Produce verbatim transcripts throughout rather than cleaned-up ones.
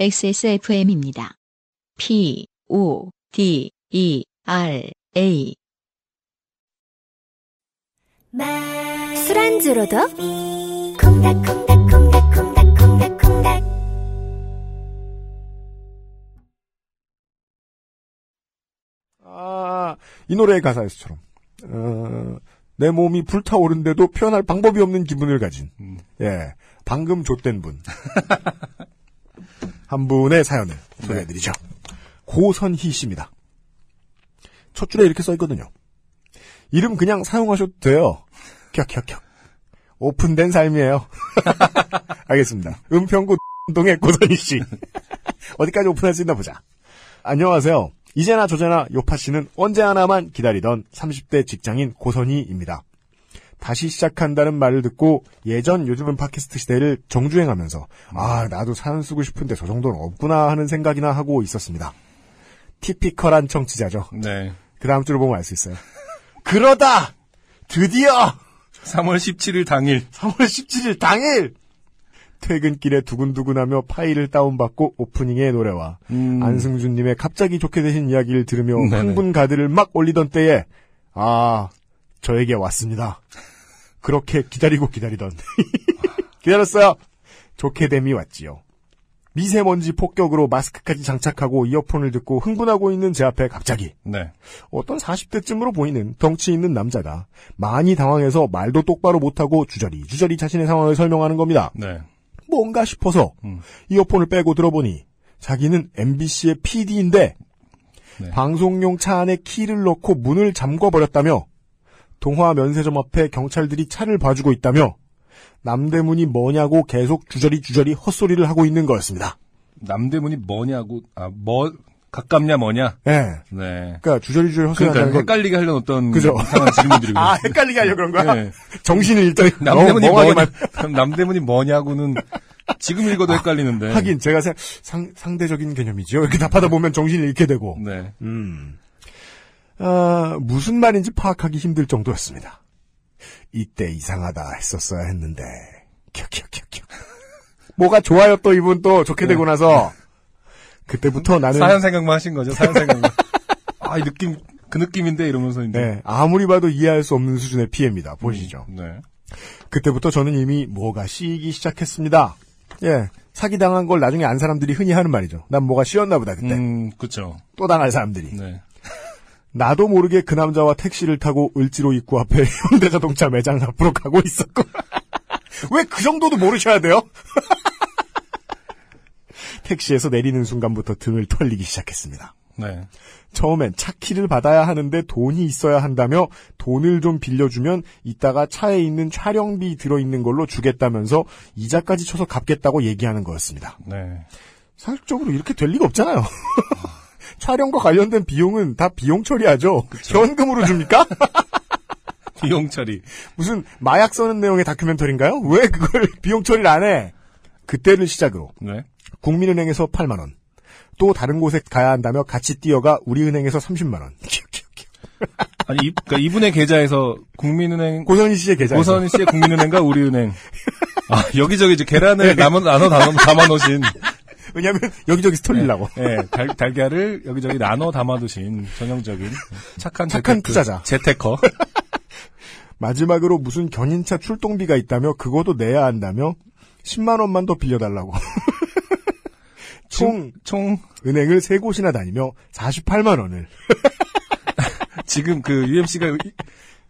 엑스에스에프엠입니다. P, O, D, E, R, A. 술안주로도 콩닥콩닥콩닥콩닥콩닥콩닥. 아, 이 노래의 가사에서처럼 어, 내 몸이 불타오른데도 표현할 방법이 없는 기분을 가진 음. 예, 방금 좆된 분 한 분의 사연을 소개해드리죠. 네. 고선희 씨입니다. 첫 줄에 이렇게 써있거든요. 이름 그냥 사용하셔도 돼요. 켜켜켜. 오픈된 삶이에요. 알겠습니다. 은평구 동의 고선희 씨. 어디까지 오픈할 수 있나 보자. 안녕하세요. 이제나 저제나 요파 씨는 언제 하나만 기다리던 삼십 대 직장인 고선희입니다. 다시 시작한다는 말을 듣고 예전 요즘은 팟캐스트 시대를 정주행하면서 아 나도 사연 쓰고 싶은데 저 정도는 없구나 하는 생각이나 하고 있었습니다. 티피컬한 청취자죠. 네. 그 다음 주를 보면 알 수 있어요. 그러다 드디어 삼월 십칠일 당일 삼월 십칠일 당일 퇴근길에 두근두근하며 파일을 다운받고 오프닝의 노래와 음. 안승준님의 갑자기 좋게 되신 이야기를 들으며 네네. 흥분 가드를 막 올리던 때에 아 저에게 왔습니다. 그렇게 기다리고 기다리던 기다렸어요. 좋게 됨이 왔지요. 미세먼지 폭격으로 마스크까지 장착하고 이어폰을 듣고 흥분하고 있는 제 앞에 갑자기 네. 어떤 사십 대쯤으로 보이는 덩치 있는 남자가 많이 당황해서 말도 똑바로 못하고 주저리 주저리 자신의 상황을 설명하는 겁니다. 네. 뭔가 싶어서 음. 이어폰을 빼고 들어보니 자기는 엠비씨의 피디인데 네. 방송용 차 안에 키를 넣고 문을 잠궈버렸다며 동화 면세점 앞에 경찰들이 차를 봐주고 있다며 남대문이 뭐냐고 계속 주저리 주저리 헛소리를 하고 있는 거였습니다. 남대문이 뭐냐고 아 뭐 가깝냐 뭐냐. 네. 네. 그러니까 주저리 주저리 헛소리. 그러니까 헷갈리게 하려는 어떤 그죠. 이상한 질문들이고. 아 헷갈리게 하려 그런 거야. 네. 정신을 일단 남대문이 뭐냐. 남대문이 뭐냐고는 지금 읽어도 아, 헷갈리는데. 하긴 제가 상, 상 상대적인 개념이죠. 이렇게 답하다 보면 정신을 잃게 되고. 네. 음. 아, 무슨 말인지 파악하기 힘들 정도였습니다. 이때 이상하다 했었어야 했는데. 켜켜켜켜. 뭐가 좋아요 또 이분 또 좋게 되고 나서. 그때부터 나는 사연 생각만 하신 거죠. 사연 생각만. 아, 이 느낌 그 느낌인데 이러면서 이제. 네. 아무리 봐도 이해할 수 없는 수준의 피해입니다. 보시죠. 음, 네. 그때부터 저는 이미 뭐가 씌이기 시작했습니다. 예. 사기 당한 걸 나중에 안 사람들이 흔히 하는 말이죠. 난 뭐가 씌었나 보다 그때. 음, 그렇죠. 또 당할 사람들이. 네. 나도 모르게 그 남자와 택시를 타고 을지로 입구 앞에 현대자동차 매장 앞으로 가고 있었고 왜 그 정도도 모르셔야 돼요? 택시에서 내리는 순간부터 등을 털리기 시작했습니다. 네. 처음엔 차 키를 받아야 하는데 돈이 있어야 한다며 돈을 좀 빌려주면 이따가 차에 있는 촬영비 들어있는 걸로 주겠다면서 이자까지 쳐서 갚겠다고 얘기하는 거였습니다. 네. 사실적으로 이렇게 될 리가 없잖아요. 촬영과 관련된 비용은 다 비용 처리하죠. 그쵸. 현금으로 줍니까? 비용 처리. 무슨 마약 써는 내용의 다큐멘터리인가요? 왜 그걸 비용 처리를 안 해? 그때를 시작으로 네. 국민은행에서 팔만 원, 또 다른 곳에 가야 한다며 같이 뛰어가 우리은행에서 삼십만 원. 아니 이, 그러니까 이분의 계좌에서 국민은행 고선희 씨의 계좌 고선희 씨의 국민은행과 우리은행. 아 여기저기 이제 계란을 남은 나눠 담아 놓으신. 왜냐면 여기저기 스톨리려고. 네, 네, 달, 달걀을 여기저기 나눠 담아두신 전형적인 착한 착한 재테크, 투자자 재테커. 마지막으로 무슨 견인차 출동비가 있다며 그것도 내야 한다며 십만 원만 더 빌려달라고. 총, 총 은행을 세 곳이나 다니며 사십팔만 원을. 지금 그 유엠씨가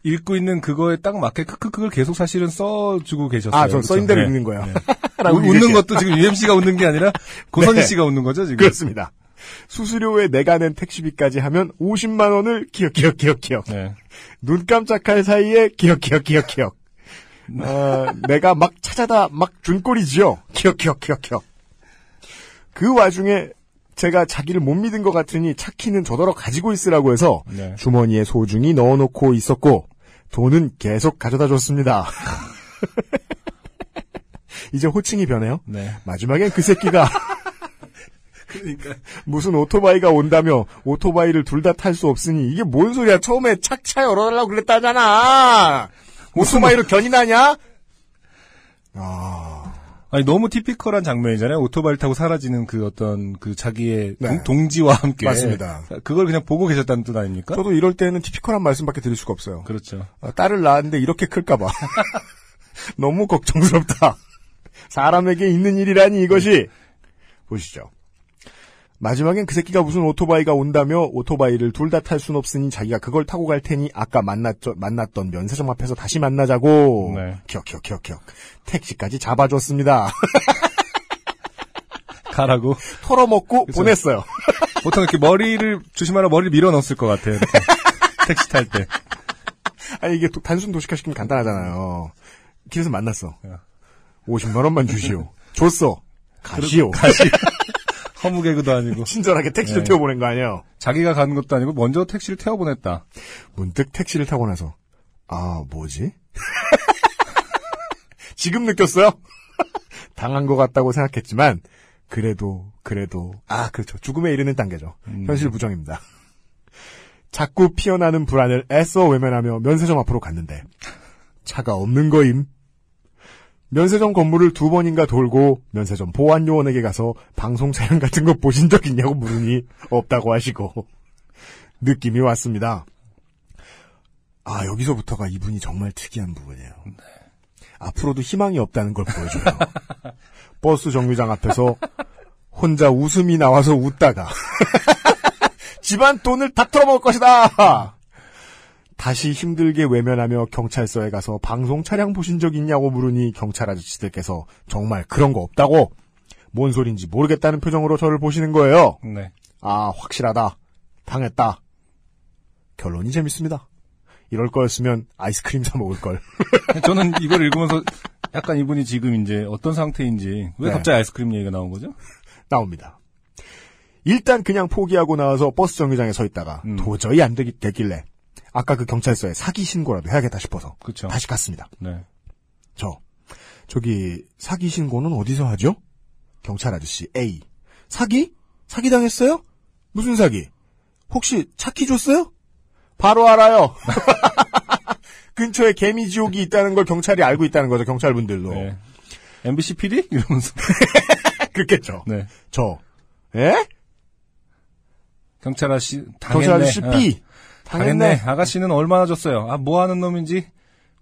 읽고 있는 그거에 딱 맞게 크크크를 계속 사실은 써주고 계셨어요. 아, 저 써인 대로 네. 읽는 거야. 네. 웃는 것도 지금 유엠씨가 웃는 게 아니라 고선희 네. 씨가 웃는 거죠, 지금? 그렇습니다. 수수료에 내가 낸 택시비까지 하면 오십만 원을 기억, 기억, 기억, 기억. 네. 눈 깜짝할 사이에 기억, 기억, 기억, 기억. 어, 내가 막 찾아다 막 준 꼴이지요. 기억, 기억, 기억, 기억. 그 와중에 제가 자기를 못 믿은 것 같으니 차 키는 저더러 가지고 있으라고 해서 네. 주머니에 소중히 넣어놓고 있었고 돈은 계속 가져다 줬습니다. 이제 호칭이 변해요. 네. 마지막엔 그 새끼가 그러니까 무슨 오토바이가 온다며 오토바이를 둘 다 탈 수 없으니 이게 뭔 소리야. 처음에 착차 열어달라고 그랬다잖아. 오토바이로 견인하냐? 아... 아니, 너무 티피컬한 장면이잖아요. 오토바이를 타고 사라지는 그 어떤 그 자기의 네. 동, 동지와 함께. 맞습니다. 그걸 그냥 보고 계셨다는 뜻 아닙니까? 저도 이럴 때는 티피컬한 말씀밖에 드릴 수가 없어요. 그렇죠. 아, 딸을 낳았는데 이렇게 클까봐. 너무 걱정스럽다. 사람에게 있는 일이라니 이것이. 보시죠. 마지막엔 그 새끼가 무슨 오토바이가 온다며 오토바이를 둘 다 탈 순 없으니 자기가 그걸 타고 갈 테니 아까 만났죠, 만났던 면세점 앞에서 다시 만나자고. 네. 기억 기억 기억 기억. 택시까지 잡아줬습니다. 가라고? 털어먹고 그쵸? 보냈어요. 보통 이렇게 머리를 조심하라 머리를 밀어넣었을 것 같아요. 택시 탈 때. 아니 이게 도, 단순 도시화 시키면 간단하잖아요. 길에서 만났어. 오십만 원만 주시오. 줬어. 가시오. 가시. 허무 개그도 아니고. 친절하게 택시를 네. 태워보낸 거 아니에요? 자기가 가는 것도 아니고 먼저 택시를 태워보냈다. 문득 택시를 타고 나서 아 뭐지? 지금 느꼈어요? 당한 것 같다고 생각했지만 그래도 그래도 아 그렇죠. 죽음에 이르는 단계죠. 음. 현실 부정입니다. 자꾸 피어나는 불안을 애써 외면하며 면세점 앞으로 갔는데 차가 없는 거임. 면세점 건물을 두 번인가 돌고 면세점 보안요원에게 가서 방송 촬영 같은 거 보신 적 있냐고 물으니 없다고 하시고 느낌이 왔습니다. 아 여기서부터가 이분이 정말 특이한 부분이에요. 네. 앞으로도 희망이 없다는 걸 보여줘요. 버스 정류장 앞에서 혼자 웃음이 나와서 웃다가 집안 돈을 다 털어먹을 것이다. 다시 힘들게 외면하며 경찰서에 가서 방송 차량 보신 적 있냐고 물으니 경찰 아저씨들께서 정말 그런 거 없다고 뭔 소린지 모르겠다는 표정으로 저를 보시는 거예요. 네. 아 확실하다. 당했다. 결론이 재밌습니다. 이럴 거였으면 아이스크림 사 먹을 걸. 저는 이걸 읽으면서 약간 이분이 지금 이제 어떤 상태인지 왜 네. 갑자기 아이스크림 얘기가 나온 거죠? 나옵니다. 일단 그냥 포기하고 나와서 버스 정류장에 서 있다가 음. 도저히 안 되기, 되길래 아까 그 경찰서에 사기 신고라도 해야겠다 싶어서 그쵸. 다시 갔습니다. 네. 저 저기 사기 신고는 어디서 하죠? 경찰 아저씨 A. 사기? 사기 당했어요? 무슨 사기? 혹시 차키 줬어요? 바로 알아요. 근처에 개미지옥이 있다는 걸 경찰이 알고 있다는 거죠. 경찰분들도. 네. 엠비씨 피디? 이러면서. 그렇겠죠. 네. 저. 에? 경찰 아저씨 당했네. 경찰 아저씨 B. 아. 당했네. 당했네. 아가씨는 얼마나 줬어요? 아, 뭐 하는 놈인지?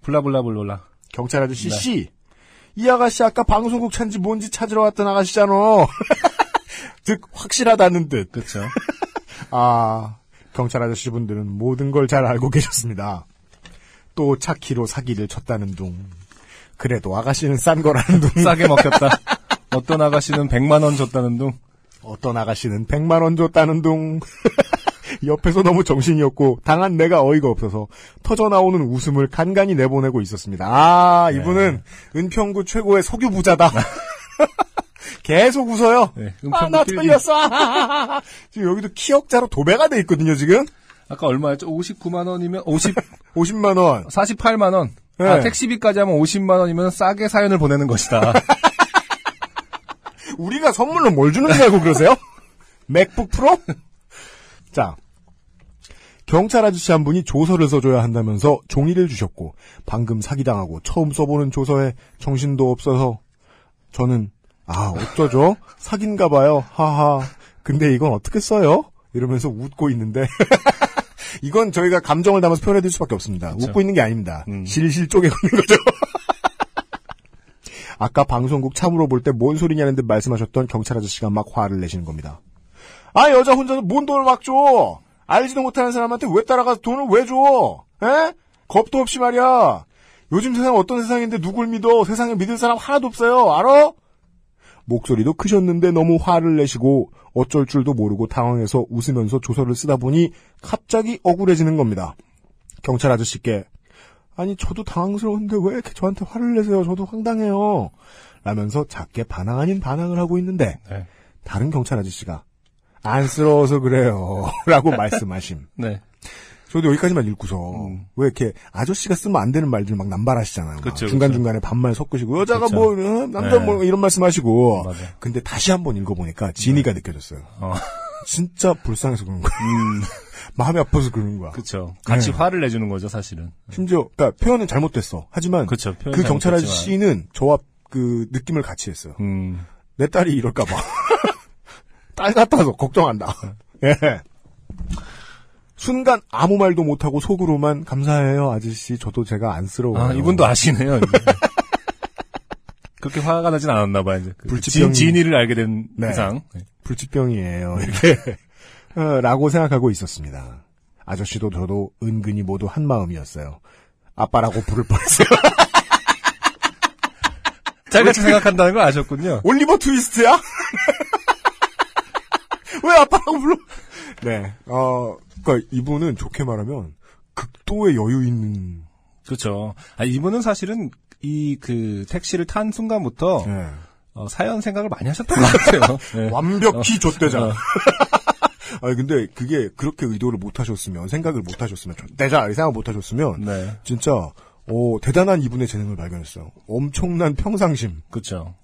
블라블라블라. 경찰 아저씨 네. 씨. 이 아가씨 아까 방송국 찬지 뭔지 찾으러 왔던 아가씨잖아. 즉, 확실하다는 듯. 그쵸. 아, 경찰 아저씨 분들은 모든 걸 잘 알고 계셨습니다. 또 차키로 사기를 쳤다는 둥. 그래도 아가씨는 싼 거라는 둥. 싸게 먹혔다. 어떤 아가씨는 백만 원 줬다는 둥. 어떤 아가씨는 백만 원 줬다는 둥. 옆에서 너무 정신이었고 당한 내가 어이가 없어서 터져나오는 웃음을 간간히 내보내고 있었습니다. 아 이분은 네. 은평구 최고의 석유부자다. 계속 웃어요. 네, 아 나 틀렸어. 지금 여기도 키역자로 도배가 돼 있거든요. 지금 아까 얼마였죠? 오십구만 원이면 오십 오십만 원 사십팔만 원 네. 아, 택시비까지 하면 오십만 원이면 싸게 사연을 보내는 것이다. 우리가 선물로 뭘 주는 줄 알고 그러세요? 맥북 프로? 자, 경찰 아저씨 한 분이 조서를 써줘야 한다면서 종이를 주셨고 방금 사기당하고 처음 써보는 조서에 정신도 없어서 저는 아 어쩌죠? 사기인가 봐요. 하하. 근데 이건 어떻게 써요? 이러면서 웃고 있는데 이건 저희가 감정을 담아서 표현해드릴 수밖에 없습니다. 그렇죠. 웃고 있는 게 아닙니다. 음. 실실 쪼개고 있는 거죠. 아까 방송국 참으로 볼 때 뭔 소리냐는 듯 말씀하셨던 경찰 아저씨가 막 화를 내시는 겁니다. 아 여자 혼자서 뭔 돈을 막 줘. 알지도 못하는 사람한테 왜 따라가서 돈을 왜 줘. 에? 겁도 없이 말이야. 요즘 세상 어떤 세상인데 누굴 믿어. 세상에 믿을 사람 하나도 없어요. 알아? 목소리도 크셨는데 너무 화를 내시고 어쩔 줄도 모르고 당황해서 웃으면서 조서를 쓰다 보니 갑자기 억울해지는 겁니다. 경찰 아저씨께 아니 저도 당황스러운데 왜 이렇게 저한테 화를 내세요. 저도 황당해요. 라면서 작게 반항 아닌 반항을 하고 있는데 네. 다른 경찰 아저씨가 안쓰러워서 그래요. 라고 말씀하심. 네. 저도 여기까지만 읽고서, 음. 왜 이렇게 아저씨가 쓰면 안 되는 말들 막 남발하시잖아요. 그쵸, 중간중간에 그쵸. 반말 섞으시고, 여자가 그쵸. 뭐, 남자 네. 뭐, 이런 말씀 하시고. 맞아. 근데 다시 한번 읽어보니까 진의가 네. 느껴졌어요. 어. 진짜 불쌍해서 그런 거야. 음. 마음이 아파서 그런 거야. 그쵸. 같이 네. 화를 내주는 거죠, 사실은. 심지어, 그니까 표현은 잘못됐어. 하지만, 그쵸, 그 경찰 아저씨는 저와 그 느낌을 같이 했어요. 음. 내 딸이 이럴까 봐. 딸 같아서 걱정한다. 예. 순간 아무 말도 못하고 속으로만 감사해요 아저씨. 저도 제가 안쓰러워요. 아, 이분도 아시네요. 그렇게 화가 나진 않았나 봐요. 이제 그 불치병 진위를 알게 된 네. 이상 불치병이에요. 이렇게 라고 생각하고 있었습니다. 아저씨도 저도 은근히 모두 한 마음이었어요. 아빠라고 부를 뻔했어요. 잘같이 생각한다는 걸 아셨군요. 올리버 트위스트야? 왜 아빠라고 불러? 네, 어, 그러니까 이분은 좋게 말하면 극도의 여유 있는. 그렇죠. 아니, 이분은 사실은 이 그 택시를 탄 순간부터 네. 어, 사연 생각을 많이 하셨던 것 같아요. 네. 완벽히 좆대잖아. 어. 아니 근데 그게 그렇게 의도를 못 하셨으면 생각을 못 하셨으면 내자 생각 못 하셨으면 네. 진짜 오, 대단한 이분의 재능을 발견했어요. 엄청난 평상심. 그렇죠.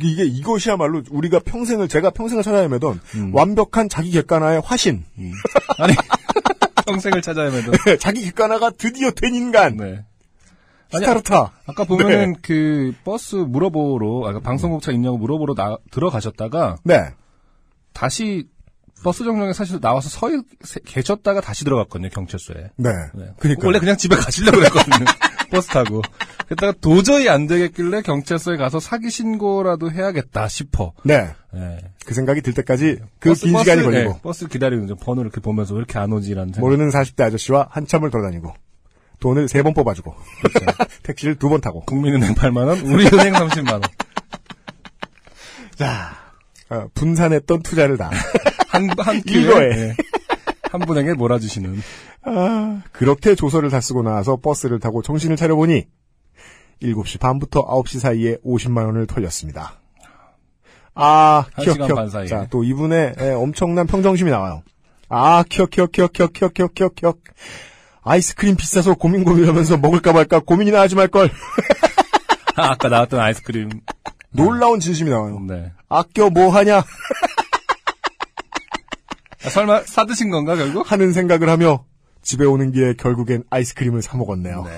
이게 이것이야말로 우리가 평생을 제가 평생을 찾아 헤매던 음. 완벽한 자기 객관화의 화신. 음. 아니 평생을 찾아 헤매던 네, 자기 객관화가 드디어 된 인간. 네. 스타르타. 아니, 아까 보면은 네. 그 버스 물어보러 아까 방송국차 있냐고 물어보러 나, 들어가셨다가 네. 다시 버스 정류장에 사실 나와서 서 계셨다가 다시 들어갔거든요, 경찰서에. 네. 네. 그러니까 원래 그냥 집에 가시려고 했거든요. 버스 타고. 그랬다가 도저히 안 되겠길래 경찰서에 가서 사기 신고라도 해야겠다 싶어. 네. 네. 그 생각이 들 때까지 그 긴 시간이 걸리고. 네. 버스 기다리는 중 번호를 이렇게 보면서 왜 이렇게 안 오지라는 생각. 모르는 사십 대 아저씨와 한참을 돌아다니고. 돈을 세 번 뽑아주고. 그렇죠. 택시를 두 번 타고. 국민은행 팔만 원, 우리은행 삼십만 원. 자, 어, 분산했던 투자를 다. 한, 한 이거에 네. 한 분에게 몰아주시는. 아, 그렇게 조서를 다 쓰고 나와서 버스를 타고 정신을 차려보니 일곱 시 반부터 아홉 시 사이에 오십만 원을 털렸습니다. 아, 키역키역. 자, 또 이분의 에, 엄청난 평정심이 나와요. 아, 키역키역키역키역키역키역. 아이스크림 비싸서 고민 고민하면서 먹을까 말까 고민이나 하지 말걸. 아, 아까 나왔던 아이스크림. 놀라운 진심이 나와요. 네. 아껴 뭐하냐. 아, 설마 사드신 건가 결국? 하는 생각을 하며 집에 오는 길에 결국엔 아이스크림을 사 먹었네요. 네.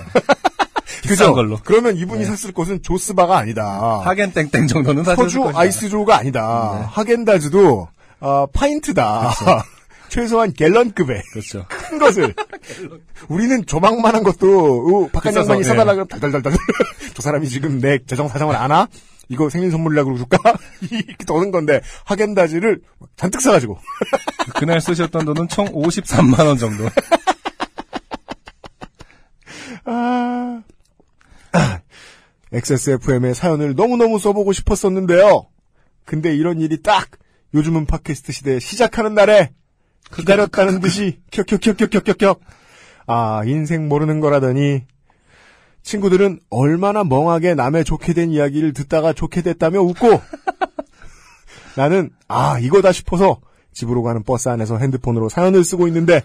비싼 걸로. 그러면 이분이 네. 샀을 것은 조스바가 아니다. 하겐땡땡 정도는 사실 서주 것이다. 아이스조가 아니다. 네. 하겐다즈도 어, 파인트다. 그렇죠. 최소한 갤런급의 그렇죠. 큰 것을. 갤런. 우리는 조망만한 것도 박한장만이 사달라 그러면 달달달달. 저 사람이 지금 내 재정 사정을 아나? 이거 생일 선물이라고 줄까? 이렇게 도는 건데 하겐다즈를 잔뜩 사가지고. 그날 쓰셨던 돈은 총 오십삼만 원 정도. 아... 아, 엑스에스에프엠의 사연을 너무너무 써보고 싶었었는데요. 근데 이런 일이 딱 요즘은 팟캐스트 시대에 시작하는 날에 기다렸다는 듯이 격격격격격격격. 아, 인생 모르는 거라더니 친구들은 얼마나 멍하게 남의 좋게 된 이야기를 듣다가 좋게 됐다며 웃고 나는 아 이거다 싶어서 집으로 가는 버스 안에서 핸드폰으로 사연을 쓰고 있는데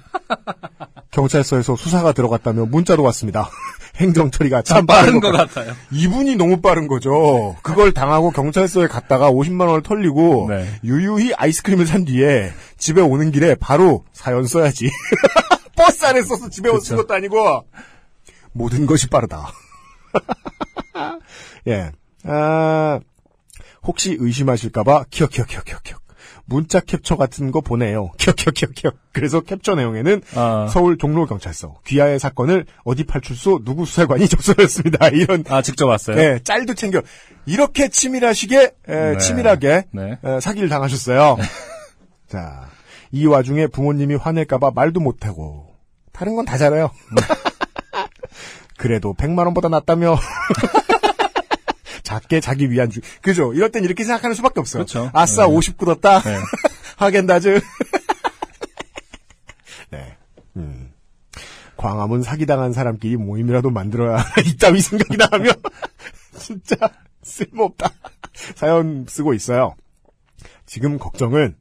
경찰서에서 수사가 들어갔다며 문자도 왔습니다. 행정 처리가 참 빠른, 빠른 것 같아요. 이분이 너무 빠른 거죠. 그걸 당하고 경찰서에 갔다가 오십만 원을 털리고 네. 유유히 아이스크림을 산 뒤에 집에 오는 길에 바로 사연 써야지. 버스 안에 써서 집에 오는 것도 아니고 모든 것이 빠르다. 예, 아, 혹시 의심하실까봐 키역키역키역키역 문자 캡처 같은 거 보내요. 키역키역키역. 그래서 캡처 내용에는 아. 서울 종로경찰서 귀하의 사건을 어디 파출소 누구 수사관이 접수했습니다. 이런 아 직접 왔어요. 네, 짤도 챙겨 이렇게 치밀하시게 에, 네. 치밀하게 네. 에, 사기를 당하셨어요. 자, 이 와중에 부모님이 화낼까봐 말도 못하고 다른 건 다 잘해요. 그래도 백만 원보다 낫다며. 작게 자기 위한 주. 그죠? 이럴 땐 이렇게 생각하는 수밖에 없어요. 그렇죠. 아싸, 네. 오십 굳었다. 네. 하겐다즈. 네. 음. 광화문 사기당한 사람끼리 모임이라도 만들어야 이따위 생각이 나며. 진짜 쓸모없다. 사연 쓰고 있어요. 지금 걱정은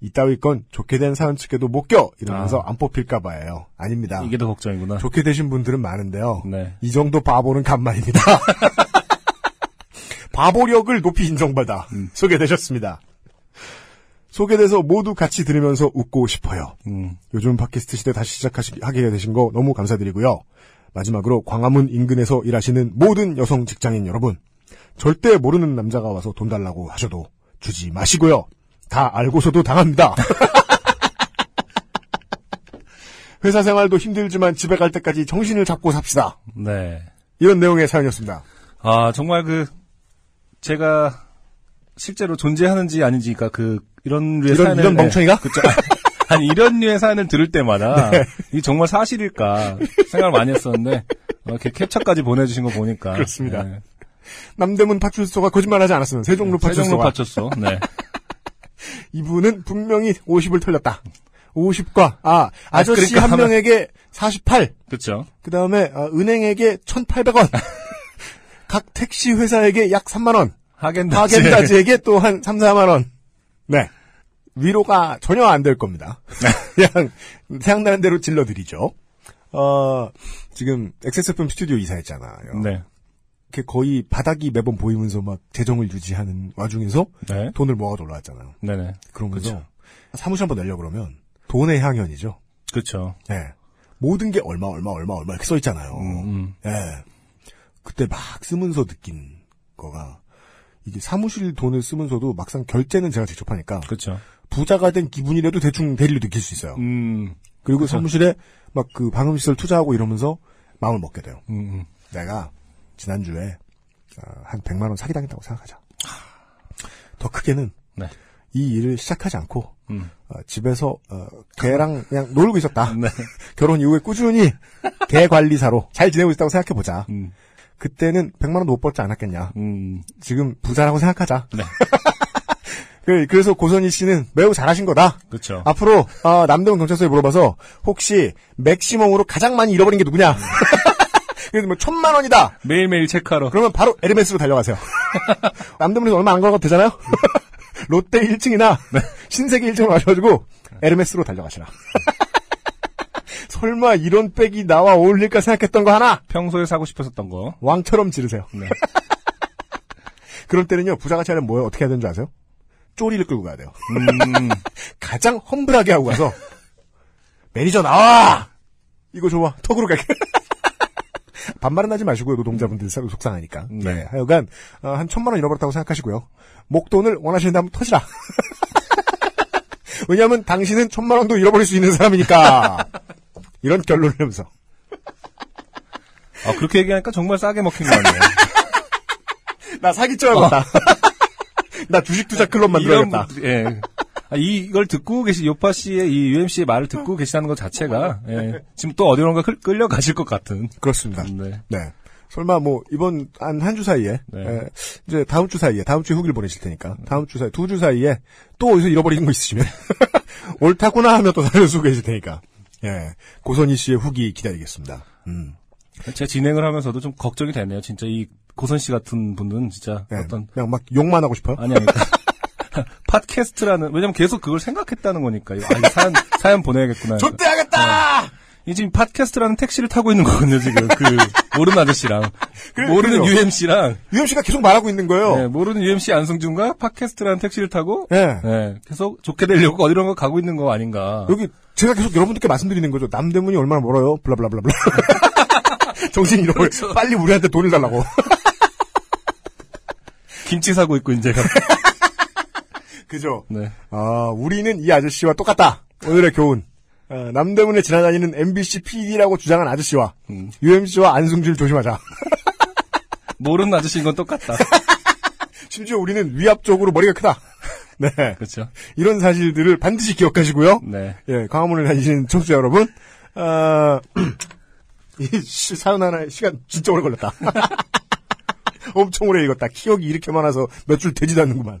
이따위 건 좋게 된 사연 측에도 못 껴! 이러면서 아. 안 뽑힐까 봐예요. 아닙니다. 이게 더 걱정이구나. 좋게 되신 분들은 많은데요. 네. 이 정도 바보는 간만입니다. 바보력을 높이 인정받아 음. 소개되셨습니다. 소개돼서 모두 같이 들으면서 웃고 싶어요. 음. 요즘 팟캐스트 시대 다시 시작하게 되신 거 너무 감사드리고요. 마지막으로 광화문 인근에서 일하시는 모든 여성 직장인 여러분, 절대 모르는 남자가 와서 돈 달라고 하셔도 주지 마시고요. 다 알고서도 당합니다. 회사 생활도 힘들지만 집에 갈 때까지 정신을 잡고 삽시다. 네. 이런 내용의 사연이었습니다. 아, 정말 그, 제가 실제로 존재하는지 아닌지, 그러니까 그, 이런 류의 이런, 사연을. 이런 멍청이가? 그쵸. 아니, 이런 류의 사연을 들을 때마다, 네. 이게 정말 사실일까 생각을 많이 했었는데, 이렇게 캡처까지 보내주신 거 보니까. 그렇습니다. 네. 남대문 파출소가 거짓말하지 않았으면, 세종로 네, 파출소가. 세종로 파출소, 네. 이분은 분명히 오십을 털렸다. 오십과, 아, 아저씨 아, 그러니까 한 명에게 사십팔. 그쵸. 그 다음에, 아, 은행에게 천팔백 원. 각 택시 회사에게 약 삼만 원. 하겐다즈. 하겐다즈에게 또 한 삼, 사만 원. 네. 위로가 전혀 안 될 겁니다. 그냥, 생각나는 대로 질러드리죠. 어, 지금, 엑스에스에프엠 스튜디오 이사했잖아요. 네. 이렇게 거의 바닥이 매번 보이면서 막 재정을 유지하는 와중에서 네. 돈을 모아서 올라왔잖아요. 네네. 그런 거죠. 사무실 한번 내려고 그러면 돈의 향연이죠. 그렇죠. 예. 네. 모든 게 얼마 얼마 얼마 얼마 이렇게 써 있잖아요. 음. 예. 그때 막 쓰면서 느낀 거가 이게 사무실 돈을 쓰면서도 막상 결제는 제가 직접 하니까 그렇죠. 부자가 된 기분이라도 대충 대리로 느낄 수 있어요. 음. 그리고 그쵸. 사무실에 막 그 방음 시설 투자하고 이러면서 마음을 먹게 돼요. 음. 내가 지난주에 한 백만 원 사기당했다고 생각하자. 더 크게는 네. 이 일을 시작하지 않고 음. 어, 집에서 어, 개랑 그냥 놀고 있었다. 네. 결혼 이후에 꾸준히 개 관리사로 잘 지내고 있었다고 생각해보자. 음. 그때는 백만 원도 못 벌지 않았겠냐. 음. 지금 부자라고 생각하자. 네. 그래서 고선희 씨는 매우 잘하신 거다. 그렇죠. 앞으로 어, 남대문 경찰서에 물어봐서 혹시 맥시멈으로 가장 많이 잃어버린 게 누구냐. 음. 그래서 뭐 천만 원이다. 매일매일 체크하러. 그러면 바로 에르메스로 달려가세요. 남대문에서 얼마 안 걸어가도 되잖아요. 롯데 일 층이나 네. 신세계 일 층으로 가셔가지고 에르메스로 달려가시라. 설마 이런 백이 나와 어울릴까 생각했던 거 하나. 평소에 사고 싶었던 거. 왕처럼 지르세요. 네. 그럴 때는요. 부자같이 하려면 뭐예요? 어떻게 해야 되는 줄 아세요? 쪼리를 끌고 가야 돼요. 음... 가장 험블하게 하고 가서 매니저 나와! 이거 좋아. 턱으로 갈게. 반말은 하지 마시고요. 노동자분들 속상하니까. 네. 네. 하여간 한 천만 원 잃어버렸다고 생각하시고요. 목돈을 원하시는다면 터지라. 왜냐하면 당신은 천만 원도 잃어버릴 수 있는 사람이니까. 이런 결론을 내면서. 아 그렇게 얘기하니까 정말 싸게 먹힌 거 아니에요? 나 사기쳐야겠다. 어. 나 주식 투자 클럽 만들어야겠다. 예. 아, 이, 이걸 듣고 계시, 요파 씨의 이 유엠씨의 말을 듣고 계시다는 것 자체가, 예, 지금 또 어디론가 끌려가실 것 같은. 그렇습니다. 네. 네. 설마 뭐, 이번 한, 한 주 사이에, 네. 예, 이제 다음 주 사이에, 다음 주에 후기를 보내실 테니까, 다음 주 사이, 두 주 사이에 또 어디서 잃어버리는 거 있으시면, 옳다구나 하며 또 사연 쓰고 계실 테니까, 예, 고선희 씨의 후기 기다리겠습니다. 음. 제가 진행을 하면서도 좀 걱정이 되네요. 진짜 이 고선 씨 같은 분은 진짜 네. 어떤. 그냥 막 욕만 하고 싶어요? 아니, 아니. 팟캐스트라는 왜냐면 계속 그걸 생각했다는 거니까 이거, 아, 이거 사연 사연 보내야겠구나. 존대하겠다. 어. 이 지금 팟캐스트라는 택시를 타고 있는 거거든요 지금 그 모르는 아저씨랑 그래, 모르는 그래요. 유엠씨랑 유엠씨가 계속 말하고 있는 거예요. 네, 모르는 유엠씨 안승준과 팟캐스트라는 택시를 타고 네. 네, 계속 좋게 되려고 어디론가 가고 있는 거 아닌가. 여기 제가 계속 여러분들께 말씀드리는 거죠. 남대문이 얼마나 멀어요. 블라블라블라블라. 정신 잃어버려. 그렇죠. 빨리 우리한테 돈을 달라고. 김치 사고 있고 이제. 그죠? 네. 아, 우리는 이 아저씨와 똑같다. 오늘의 교훈. 아, 남대문에 지나다니는 엠비씨 피디라고 주장한 아저씨와, 음. 유엠씨와 안승준 조심하자. 모르는 아저씨인 건 똑같다. 심지어 우리는 위압적으로 머리가 크다. 네. 그렇죠. 이런 사실들을 반드시 기억하시고요. 네. 예, 광화문을 다니시는 청취자 여러분. 아, 이 사연 하나에 시간 진짜 오래 걸렸다. 엄청 오래 읽었다. 기억이 이렇게 많아서 몇 줄 되지도 않는구만.